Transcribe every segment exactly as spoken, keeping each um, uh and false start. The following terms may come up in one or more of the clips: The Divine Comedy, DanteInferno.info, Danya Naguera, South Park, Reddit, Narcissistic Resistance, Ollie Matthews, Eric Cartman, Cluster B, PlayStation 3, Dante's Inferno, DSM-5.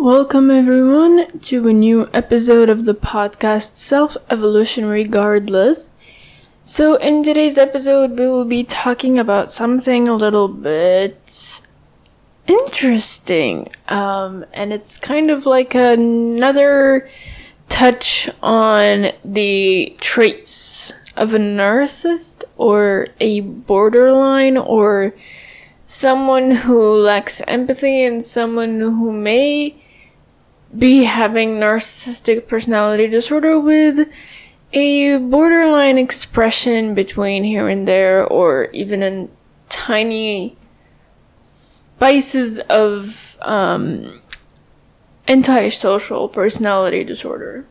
Welcome everyone to a new episode of the podcast Self-Evolution Regardless. So in today's episode we will be talking about something a little bit interesting. Um, and it's kind of like another touch on the traits of a narcissist or a borderline or someone who lacks empathy and someone who may be having narcissistic personality disorder with a borderline expression between here and there, or even in tiny spices of um, antisocial personality disorder.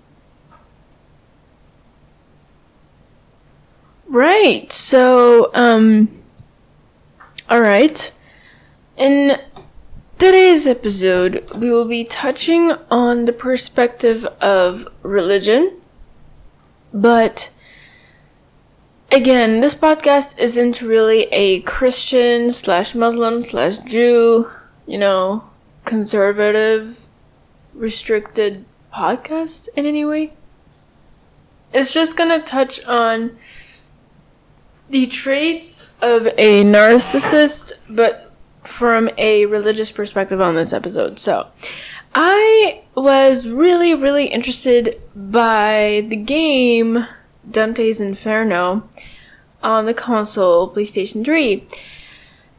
Right, so, um, alright, in today's episode, we will be touching on the perspective of religion, but again, this podcast isn't really a Christian slash Muslim slash Jew, you know, conservative, restricted podcast in any way. It's just gonna touch on the traits of a narcissist, but from a religious perspective on this episode. So, I was really, really interested by the game Dante's Inferno on the console PlayStation three.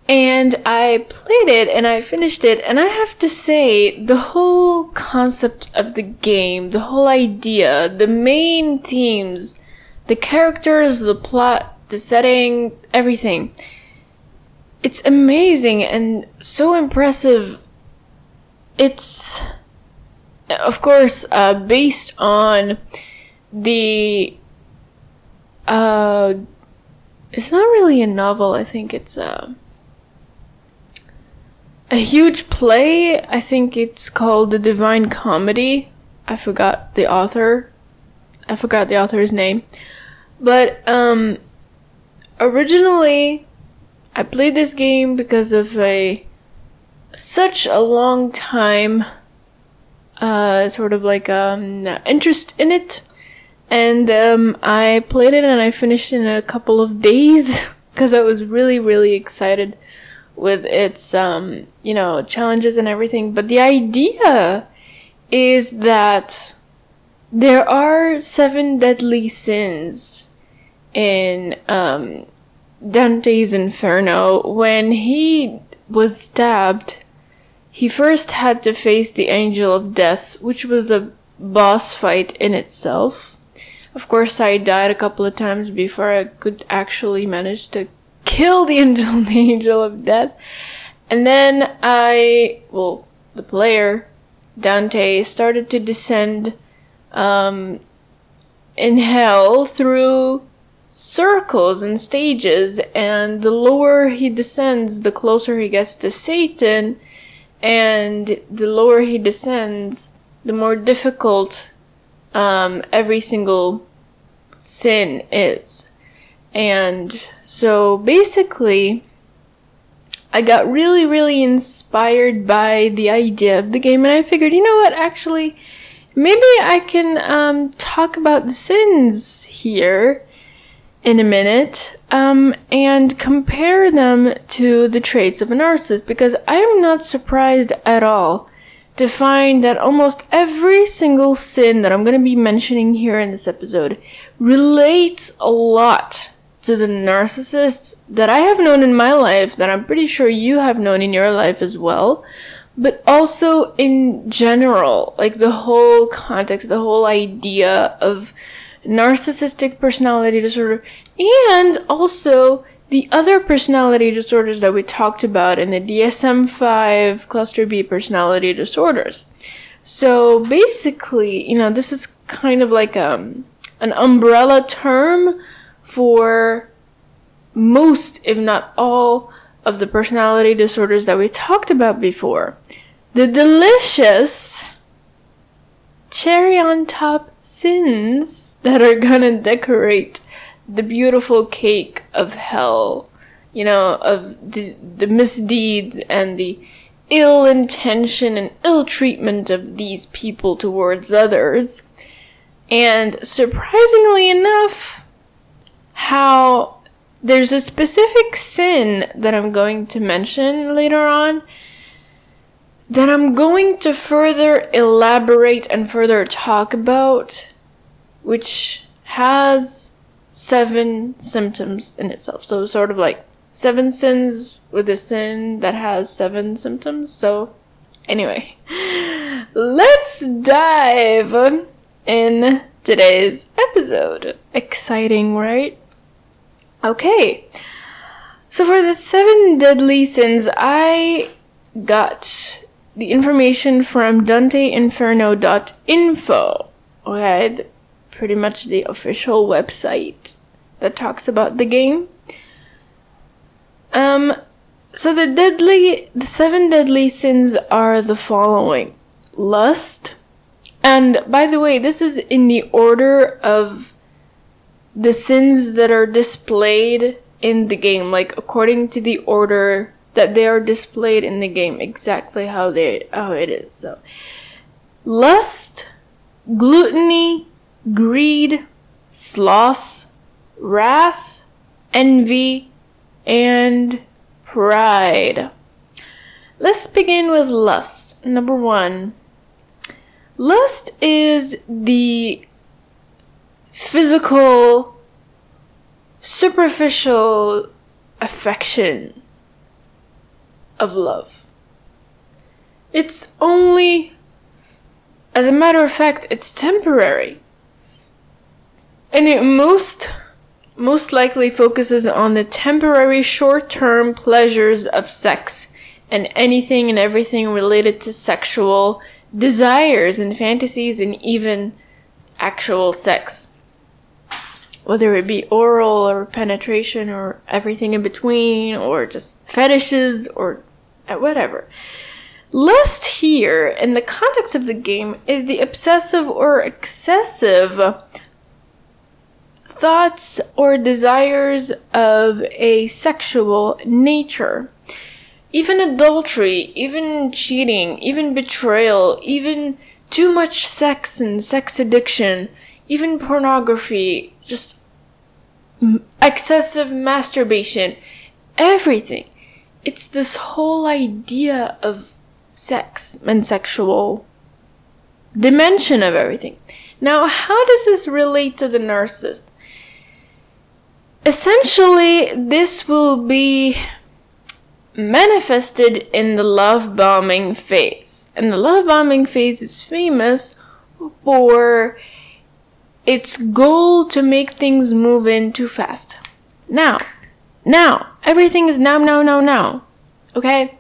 And I played it and I finished it, and I have to say, the whole concept of the game, the whole idea, the main themes, the characters, the plot, the setting, everything, it's amazing and so impressive. It's, of course, uh, based on the, uh, it's not really a novel, I think it's a, a huge play. I think it's called The Divine Comedy. I forgot the author. I forgot the author's name. But, um, originally, I played this game because of a such a long time uh, sort of like um, interest in it, and um, I played it and I finished in a couple of days because I was really really excited with its um, you know challenges and everything. But the idea is that there are seven deadly sins in um, Dante's Inferno. When he was stabbed, he first had to face the Angel of Death, which was a boss fight in itself. Of course, I died a couple of times before I could actually manage to kill the Angel, the Angel of Death. And then I, well, the player, Dante, started to descend um, in hell through circles and stages, and the lower he descends, the closer he gets to Satan, and the lower he descends, the more difficult um, every single sin is. And so basically, I got really, really inspired by the idea of the game, and I figured, you know what, actually, maybe I can um, talk about the sins here in a minute, um, and compare them to the traits of a narcissist, because I am not surprised at all to find that almost every single sin that I'm going to be mentioning here in this episode relates a lot to the narcissists that I have known in my life, that I'm pretty sure you have known in your life as well, but also in general, like the whole context, the whole idea of narcissistic personality disorder, and also the other personality disorders that we talked about in the D S M five Cluster B personality disorders. So basically, you know, this is kind of like um, an umbrella term for most, if not all, of the personality disorders that we talked about before. The delicious cherry on top sins that are gonna decorate the beautiful cake of hell, you know, of the, the misdeeds and the ill intention and ill treatment of these people towards others. And surprisingly enough, how there's a specific sin that I'm going to mention later on that I'm going to further elaborate and further talk about, which has seven symptoms in itself. So sort of like seven sins with a sin that has seven symptoms. So anyway, let's dive in today's episode. Exciting, right? Okay, so for the seven deadly sins, I got the information from Dante Inferno dot info. Okay, pretty much the official website that talks about the game. Um, so the deadly, the seven deadly sins are the following: lust. And by the way, this is in the order of the sins that are displayed in the game, like according to the order that they are displayed in the game, exactly how they how it is. So, lust, gluttony, greed, sloth, wrath, envy, and pride. Let's begin with lust. Number one. Lust is the physical, superficial affection of love. It's only, as a matter of fact, it's temporary. And it most, most likely focuses on the temporary short-term pleasures of sex and anything and everything related to sexual desires and fantasies and even actual sex, whether it be oral or penetration or everything in between or just fetishes or whatever. Lust here, in the context of the game, is the obsessive or excessive thoughts or desires of a sexual nature. Even adultery, even cheating, even betrayal, even too much sex and sex addiction, even pornography, just excessive masturbation, everything. It's this whole idea of sex and sexual dimension of everything. Now, how does this relate to the narcissist? Essentially, this will be manifested in the love bombing phase. And the love bombing phase is famous for its goal to make things move in too fast. Now, now, everything is now, now, now, now. Okay?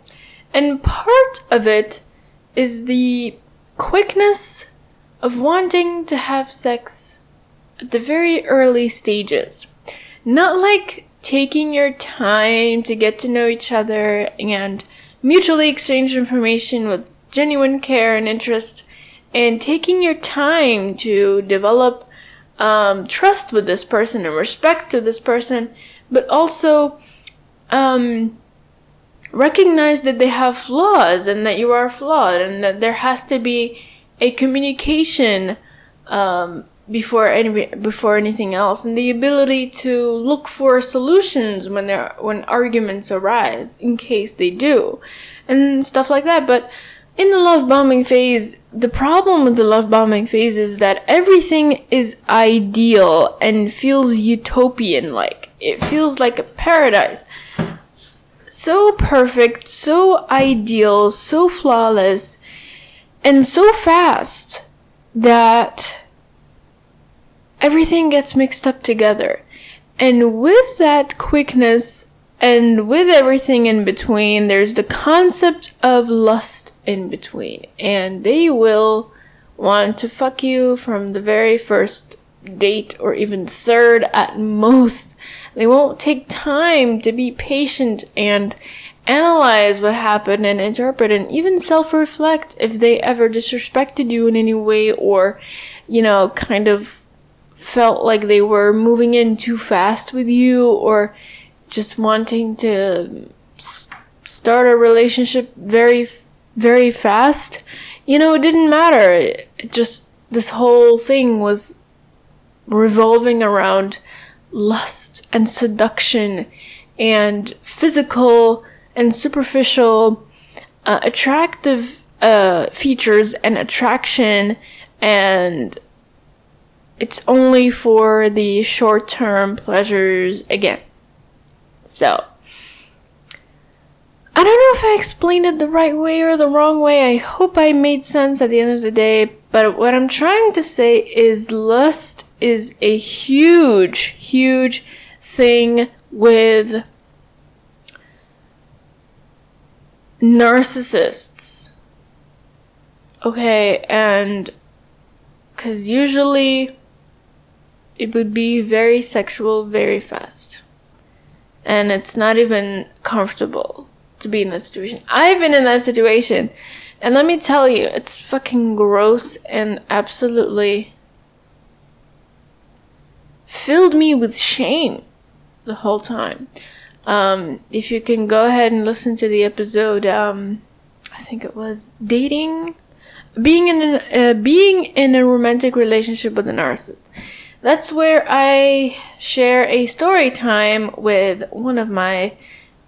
And part of it is the quickness of wanting to have sex at the very early stages. Not like taking your time to get to know each other and mutually exchange information with genuine care and interest, and taking your time to develop um, trust with this person and respect to this person, but also um, recognize that they have flaws and that you are flawed and that there has to be a communication um before any before anything else, and the ability to look for solutions when there when arguments arise, in case they do, and stuff like that. But in the love bombing phase, the problem with the love bombing phase is that everything is ideal and feels utopian, like it feels like a paradise, so perfect, so ideal, so flawless, and so fast that everything gets mixed up together. And with that quickness and with everything in between, there's the concept of lust in between. And they will want to fuck you from the very first date or even third at most. They won't take time to be patient and analyze what happened and interpret and even self-reflect if they ever disrespected you in any way or, you know, kind of felt like they were moving in too fast with you or just wanting to s- start a relationship very very fast, you know, it didn't matter. It, it just, this whole thing was revolving around lust and seduction and physical and superficial uh, attractive uh, features and attraction, and it's only for the short-term pleasures again. So, I don't know if I explained it the right way or the wrong way. I hope I made sense at the end of the day. But what I'm trying to say is lust is a huge, huge thing with narcissists. Okay, and because usually it would be very sexual very fast. And it's not even comfortable to be in that situation. I've been in that situation. And let me tell you, it's fucking gross and absolutely filled me with shame the whole time. Um, if you can go ahead and listen to the episode, um, I think it was dating... Being in an, uh, being in a romantic relationship with a narcissist. That's where I share a story time with one of my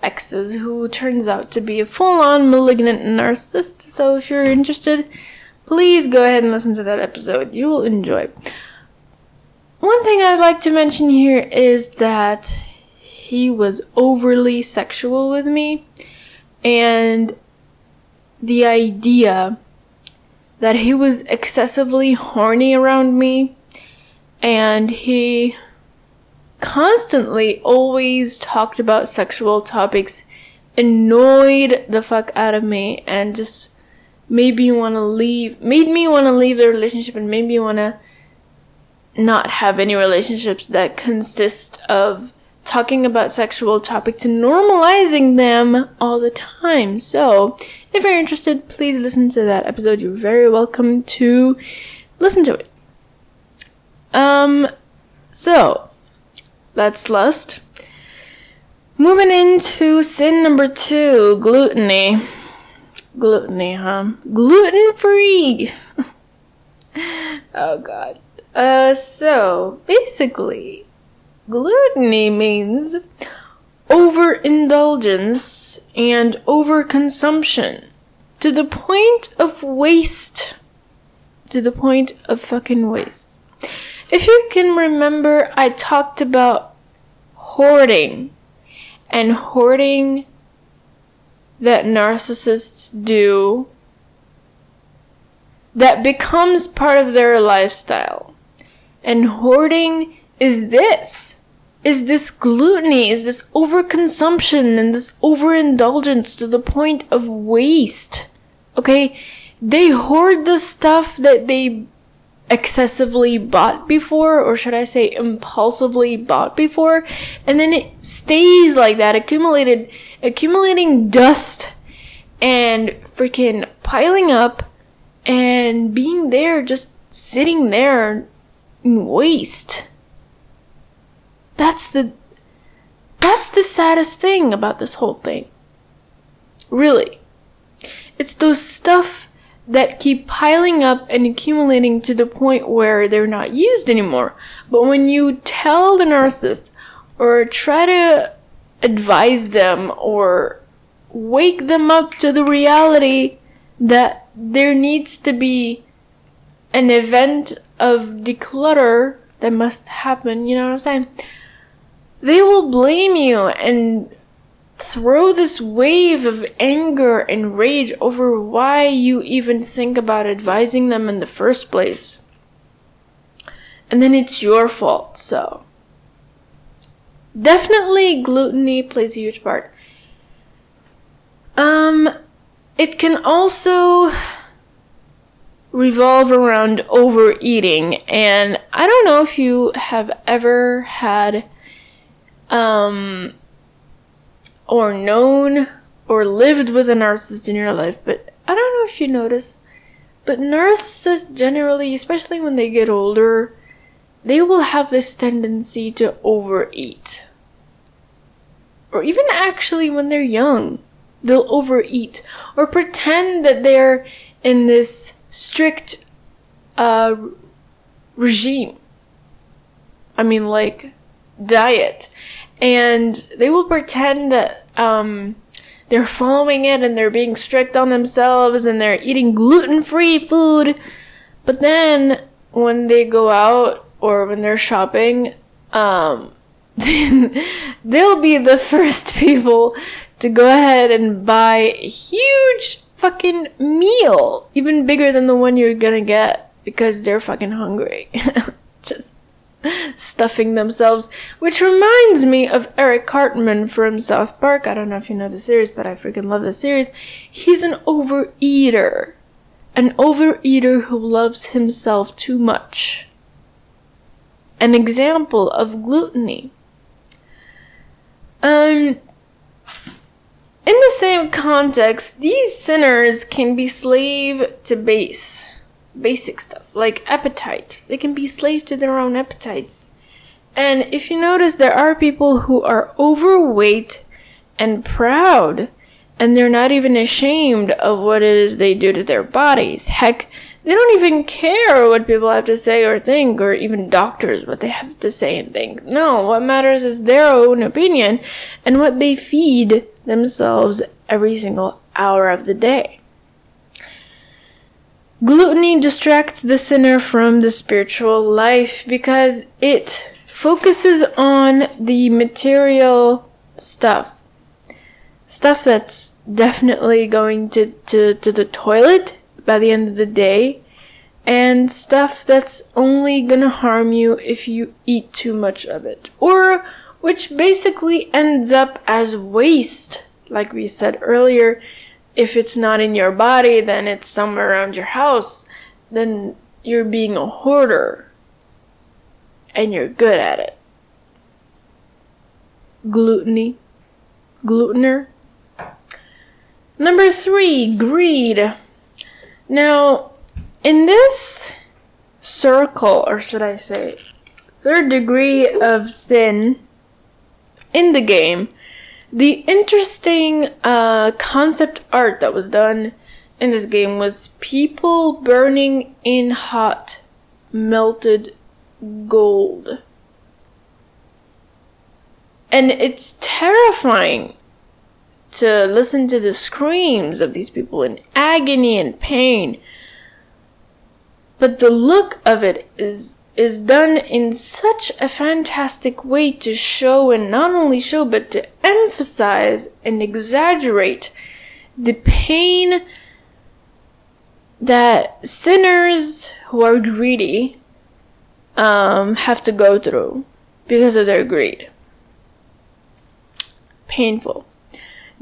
exes who turns out to be a full-on malignant narcissist. So if you're interested, please go ahead and listen to that episode. You'll enjoy. One thing I'd like to mention here is that he was overly sexual with me, and the idea that he was excessively horny around me, and he constantly always talked about sexual topics annoyed the fuck out of me, and just made me want to leave, made me want to leave the relationship, and made me want to not have any relationships that consist of talking about sexual topics and normalizing them all the time. So, if you're interested, please listen to that episode. You're very welcome to listen to it. Um, so, that's lust. Moving into sin number two, gluttony. Gluttony, huh? Gluten-free! Oh, God. Uh, so, basically, gluttony means overindulgence and overconsumption to the point of waste. To the point of fucking waste. If you can remember, I talked about hoarding and hoarding that narcissists do that becomes part of their lifestyle. And hoarding is this. Is this gluttony, is this overconsumption and this overindulgence to the point of waste. Okay? They hoard the stuff that they excessively bought before, or should I say impulsively bought before, and then it stays like that, accumulated, accumulating dust and freaking piling up and being there, just sitting there in waste. That's the, that's the saddest thing about this whole thing. Really. It's those stuff that keep piling up and accumulating to the point where they're not used anymore. But when you tell the narcissist or try to advise them or wake them up to the reality that there needs to be an event of declutter that must happen, you know what I'm saying? They will blame you and throw this wave of anger and rage over why you even think about advising them in the first place. And then it's your fault, so. Definitely gluttony plays a huge part. Um, it can also revolve around overeating, and I don't know if you have ever had Um, or known or lived with a narcissist in your life, but I don't know if you notice, but narcissists generally, especially when they get older, they will have this tendency to overeat. Or even actually when they're young, they'll overeat or pretend that they're in this strict uh, regime. I mean, like, diet. And they will pretend that um, they're following it and they're being strict on themselves and they're eating gluten-free food. But then when they go out or when they're shopping, um, they'll be the first people to go ahead and buy a huge fucking meal, even bigger than the one you're gonna get, because they're fucking hungry. Just stuffing themselves, which reminds me of Eric Cartman from South Park. I don't know if you know the series, but I freaking love the series. He's an overeater. An overeater who loves himself too much. An example of gluttony. Um, in the same context, these sinners can be slave to base. Basic stuff like appetite. They can be slave to their own appetites. And if you notice, there are people who are overweight and proud, and they're not even ashamed of what it is they do to their bodies. Heck, they don't even care what people have to say or think, or even doctors, what they have to say and think. No, what matters is their own opinion and what they feed themselves every single hour of the day. Gluttony distracts the sinner from the spiritual life because it focuses on the material stuff. Stuff that's definitely going to, to, to the toilet by the end of the day. And stuff that's only gonna harm you if you eat too much of it. Or which basically ends up as waste, like we said earlier. If it's not in your body, then it's somewhere around your house. Then you're being a hoarder. And you're good at it. Gluttony. Glutener. Number three, greed. Now, in this circle, or should I say, third degree of sin in the game, the interesting uh, concept art that was done in this game was people burning in hot, melted gold. And it's terrifying to listen to the screams of these people in agony and pain. But the look of it is... is done in such a fantastic way to show, and not only show, but to emphasize and exaggerate the pain that sinners who are greedy um, have to go through because of their greed. Painful.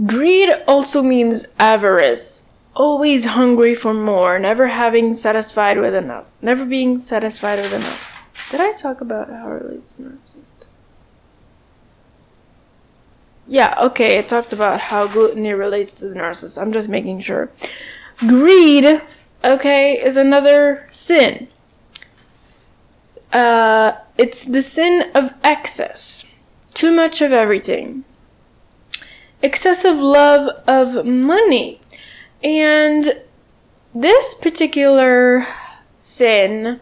Greed also means avarice. Always hungry for more, never having satisfied with enough, never being satisfied with enough. Did I talk about how it relates to narcissism? Yeah, okay, I talked about how gluttony relates to the narcissist. I'm just making sure. Greed, okay, is another sin. Uh, it's the sin of excess. Too much of everything. Excessive love of money. And this particular sin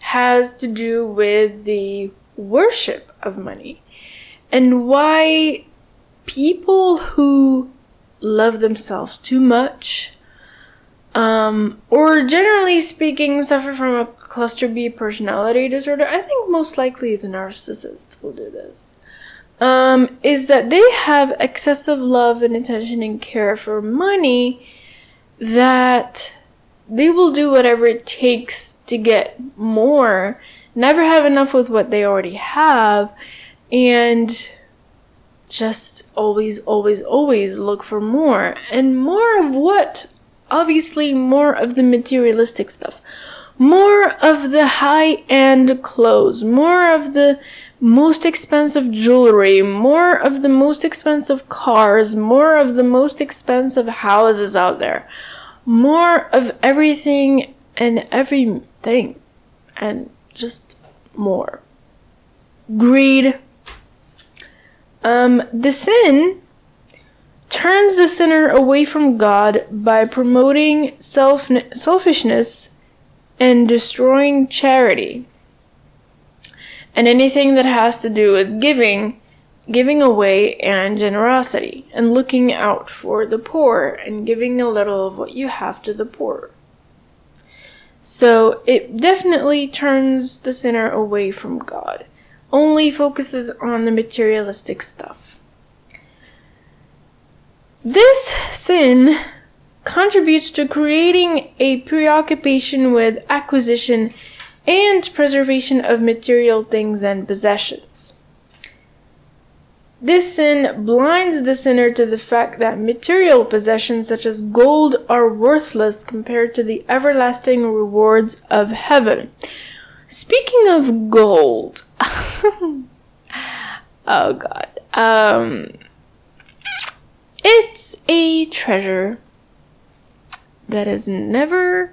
has to do with the worship of money and why people who love themselves too much, um, or generally speaking, suffer from a cluster B personality disorder. I think most likely the narcissist will do this. Um, is that they have excessive love and attention and care for money that they will do whatever it takes to get more, never have enough with what they already have, and just always, always, always look for more. And more of what? Obviously, more of the materialistic stuff. More of the high-end clothes, more of the most expensive jewelry, more of the most expensive cars, more of the most expensive houses out there, more of everything and everything, and just more. Greed. Um, the sin turns the sinner away from God by promoting self selfishness and destroying charity. And anything that has to do with giving, giving away and generosity, and looking out for the poor and giving a little of what you have to the poor. So it definitely turns the sinner away from God, only focuses on the materialistic stuff. This sin contributes to creating a preoccupation with acquisition and preservation of material things and possessions. This sin blinds the sinner to the fact that material possessions such as gold are worthless compared to the everlasting rewards of heaven. Speaking of gold, oh god, um, it's a treasure that has never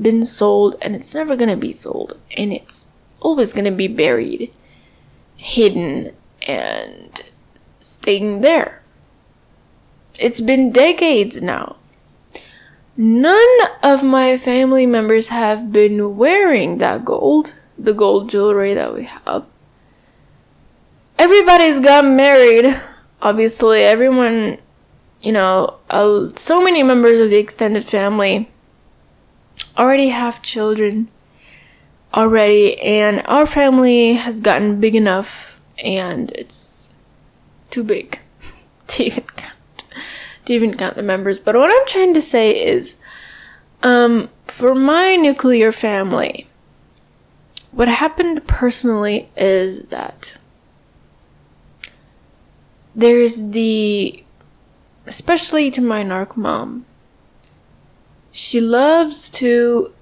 been sold, and it's never gonna be sold, and it's always gonna be buried, hidden, and staying there. It's been decades now. None of my family members have been wearing that gold, the gold jewelry that we have. Everybody's got married, obviously. Everyone, you know, uh, so many members of the extended family already have children already, and our family has gotten big enough. And it's too big to even count, to even count the members. But what I'm trying to say is, um, for my nuclear family, what happened personally is that there's the, especially to my narc mom, she loves to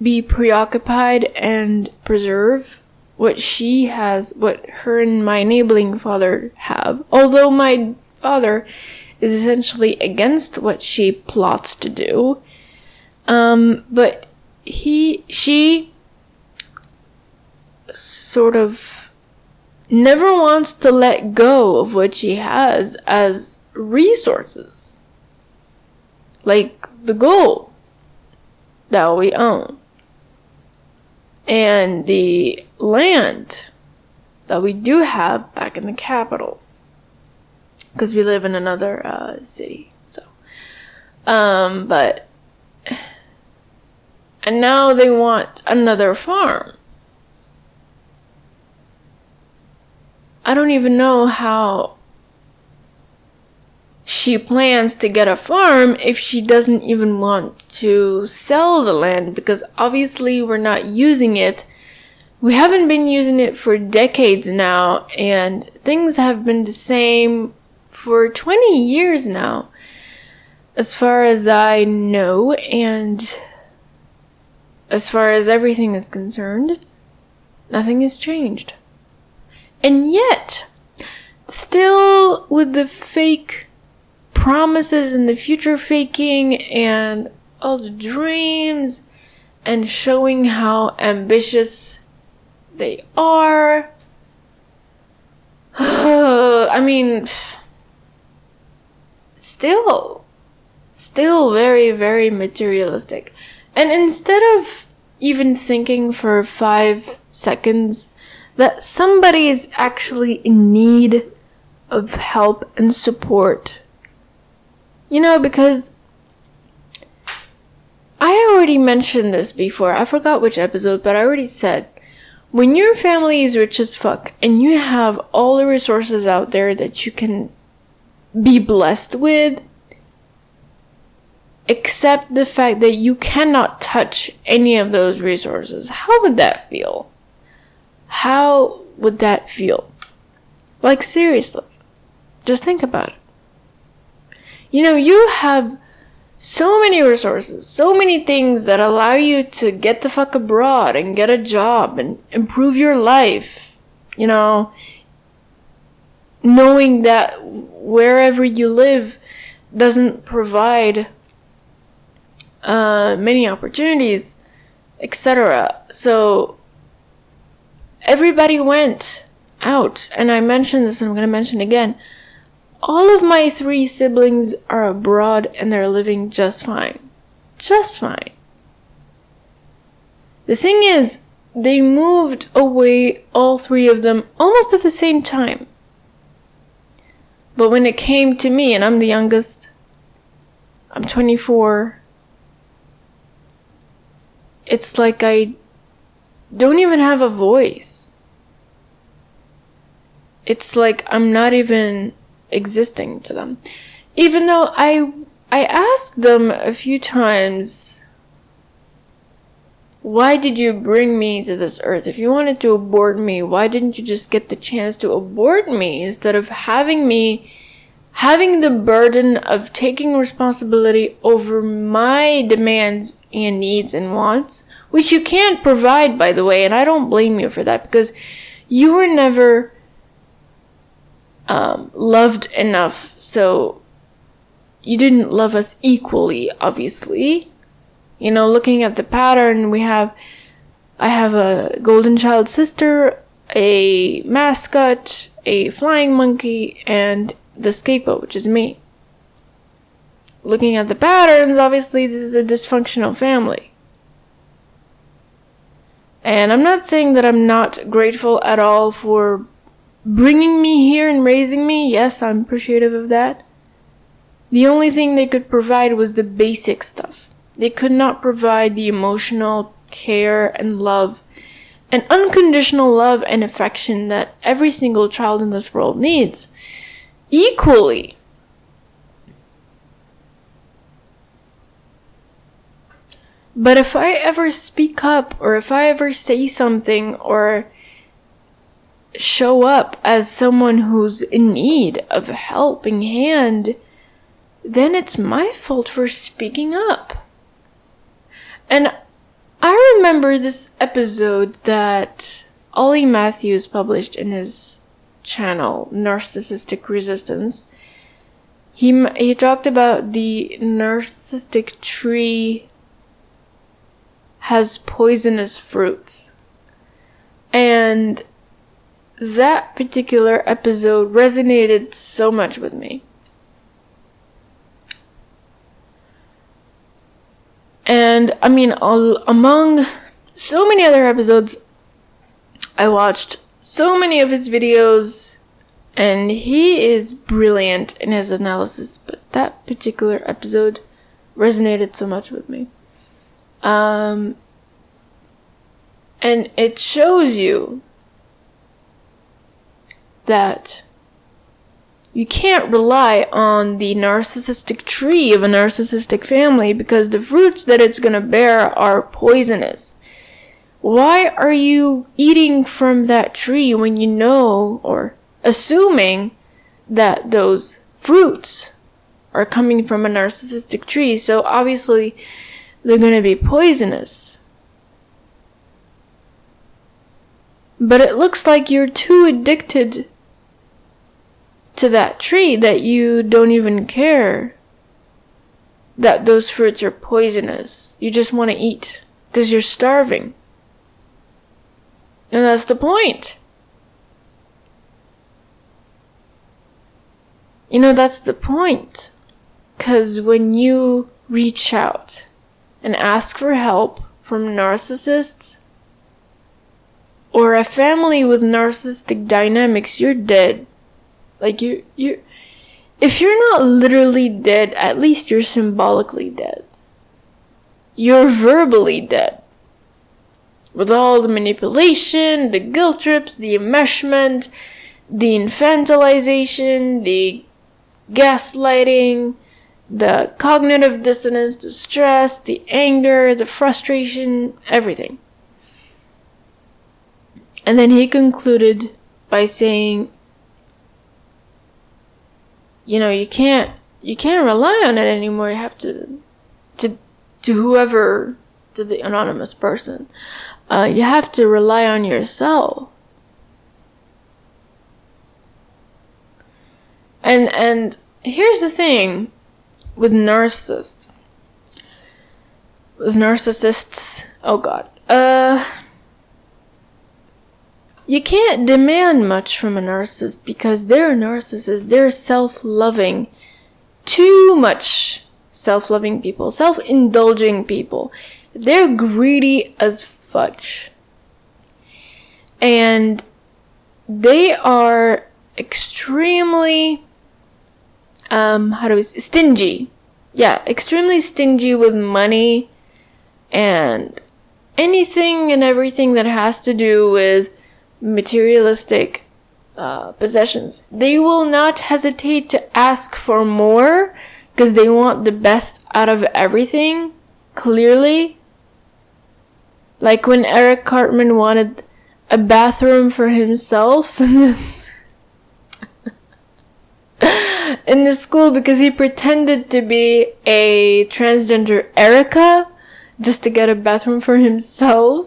be preoccupied and preserve what she has, what her and my enabling father have. Although my father is essentially against what she plots to do. Um, but he, she sort of never wants to let go of what she has as resources. Like the gold that we own. And the land that we do have back in the capital, because we live in another uh, city. So, um, but and now they want another farm. I don't even know how she plans to get a farm if she doesn't even want to sell the land, because obviously we're not using it. We haven't been using it for decades now, and things have been the same for twenty years now, as far as I know, and as far as everything is concerned, nothing has changed. And yet, still with the fake promises and the future faking and all the dreams and showing how ambitious they are. I mean, still, still very, very materialistic. And instead of even thinking for five seconds that somebody is actually in need of help and support. You know, because I already mentioned this before. I forgot which episode, but I already said, when your family is rich as fuck and you have all the resources out there that you can be blessed with, accept the fact that you cannot touch any of those resources. How would that feel? How would that feel? Like, seriously, just think about it. You know, you have so many resources, so many things that allow you to get the fuck abroad and get a job and improve your life. You know, knowing that wherever you live doesn't provide uh, many opportunities, et cetera. So everybody went out, and I mentioned this, and I'm going to mention it again. all of my three siblings are abroad and they're living just fine. Just fine. The thing is, they moved away, all three of them, almost at the same time. But when it came to me, and I'm the youngest, I'm twenty-four, it's like I don't even have a voice. It's like I'm not even existing to them. Even though I I asked them a few times, why did you bring me to this earth? If you wanted to abort me, why didn't you just get the chance to abort me instead of having me, having the burden of taking responsibility over my demands and needs and wants, which you can't provide, by the way, and I don't blame you for that, because you were never um, loved enough, so you didn't love us equally, obviously. You know, looking at the pattern, we have, I have a golden child sister, a mascot, a flying monkey, and the scapegoat, which is me. Looking at the patterns, obviously this is a dysfunctional family. And I'm not saying that I'm not grateful at all for bringing me here and raising me. Yes, I'm appreciative of that. The only thing they could provide was the basic stuff. They could not provide the emotional care and love and unconditional love and affection that every single child in this world needs equally. But if I ever speak up, or if I ever say something, or show up as someone who's in need of a helping hand, then it's my fault for speaking up. And I remember this episode that Ollie Matthews published in his channel, Narcissistic Resistance. He he talked about the narcissistic tree has poisonous fruits. And that particular episode resonated so much with me. And, I mean, all, among so many other episodes, I watched so many of his videos, and he is brilliant in his analysis, but that particular episode resonated so much with me. Um, and it shows you that you can't rely on the narcissistic tree of a narcissistic family, because the fruits that it's going to bear are poisonous. Why are you eating from that tree when you know, or assuming, that those fruits are coming from a narcissistic tree? So obviously they're going to be poisonous. But it looks like you're too addicted to that tree that you don't even care that those fruits are poisonous. You just want to eat because you're starving. And that's the point. You know, that's the point. Because when you reach out and ask for help from narcissists or a family with narcissistic dynamics, you're dead. Like, you, you, if you're not literally dead, at least you're symbolically dead. You're verbally dead. With all the manipulation, the guilt trips, the enmeshment, the infantilization, the gaslighting, the cognitive dissonance, the stress, the anger, the frustration, everything. And then he concluded by saying, you know, you can't, you can't rely on it anymore. You have to, to, to whoever, to the anonymous person, Uh, you have to rely on yourself. And, and here's the thing with narcissists. With narcissists, oh God. Uh, You can't demand much from a narcissist because they're a narcissist. They're self-loving. Too much self-loving people. Self-indulging people. They're greedy as fudge. And they are extremely, um, how do we say, stingy. Yeah, extremely stingy with money and anything and everything that has to do with materialistic uh, possessions. They will not hesitate to ask for more because they want the best out of everything, clearly. Like when Eric Cartman wanted a bathroom for himself in the school because he pretended to be a transgender Erica just to get a bathroom for himself,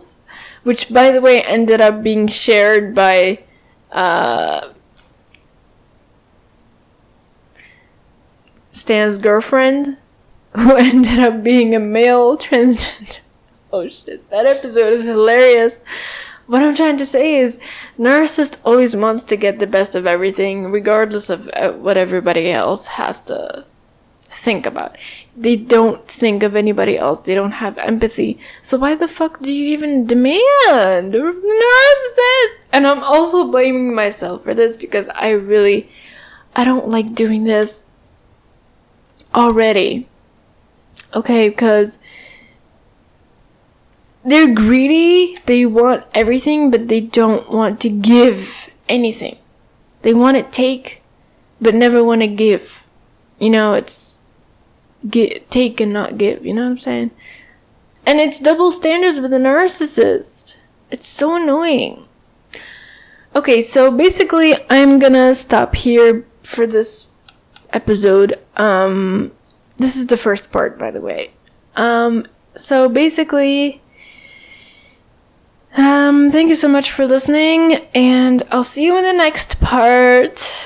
which, by the way, ended up being shared by uh, Stan's girlfriend, who ended up being a male transgender. Oh shit, that episode is hilarious. What I'm trying to say is, narcissist always wants to get the best of everything, regardless of uh, what everybody else has to think about. They don't think of anybody else. They don't have empathy. So why the fuck do you even demand? Narcissist! And I'm also blaming myself for this because I really, I don't like doing this already. Okay, because they're greedy, they want everything, but they don't want to give anything. They want to take, but never want to give. You know, it's get, take and not give, you know what I'm saying? And it's double standards with a narcissist. It's so annoying. Okay, so basically, I'm gonna stop here for this episode. Um, this is the first part, by the way. Um, so basically... Um, thank you so much for listening, and I'll see you in the next part.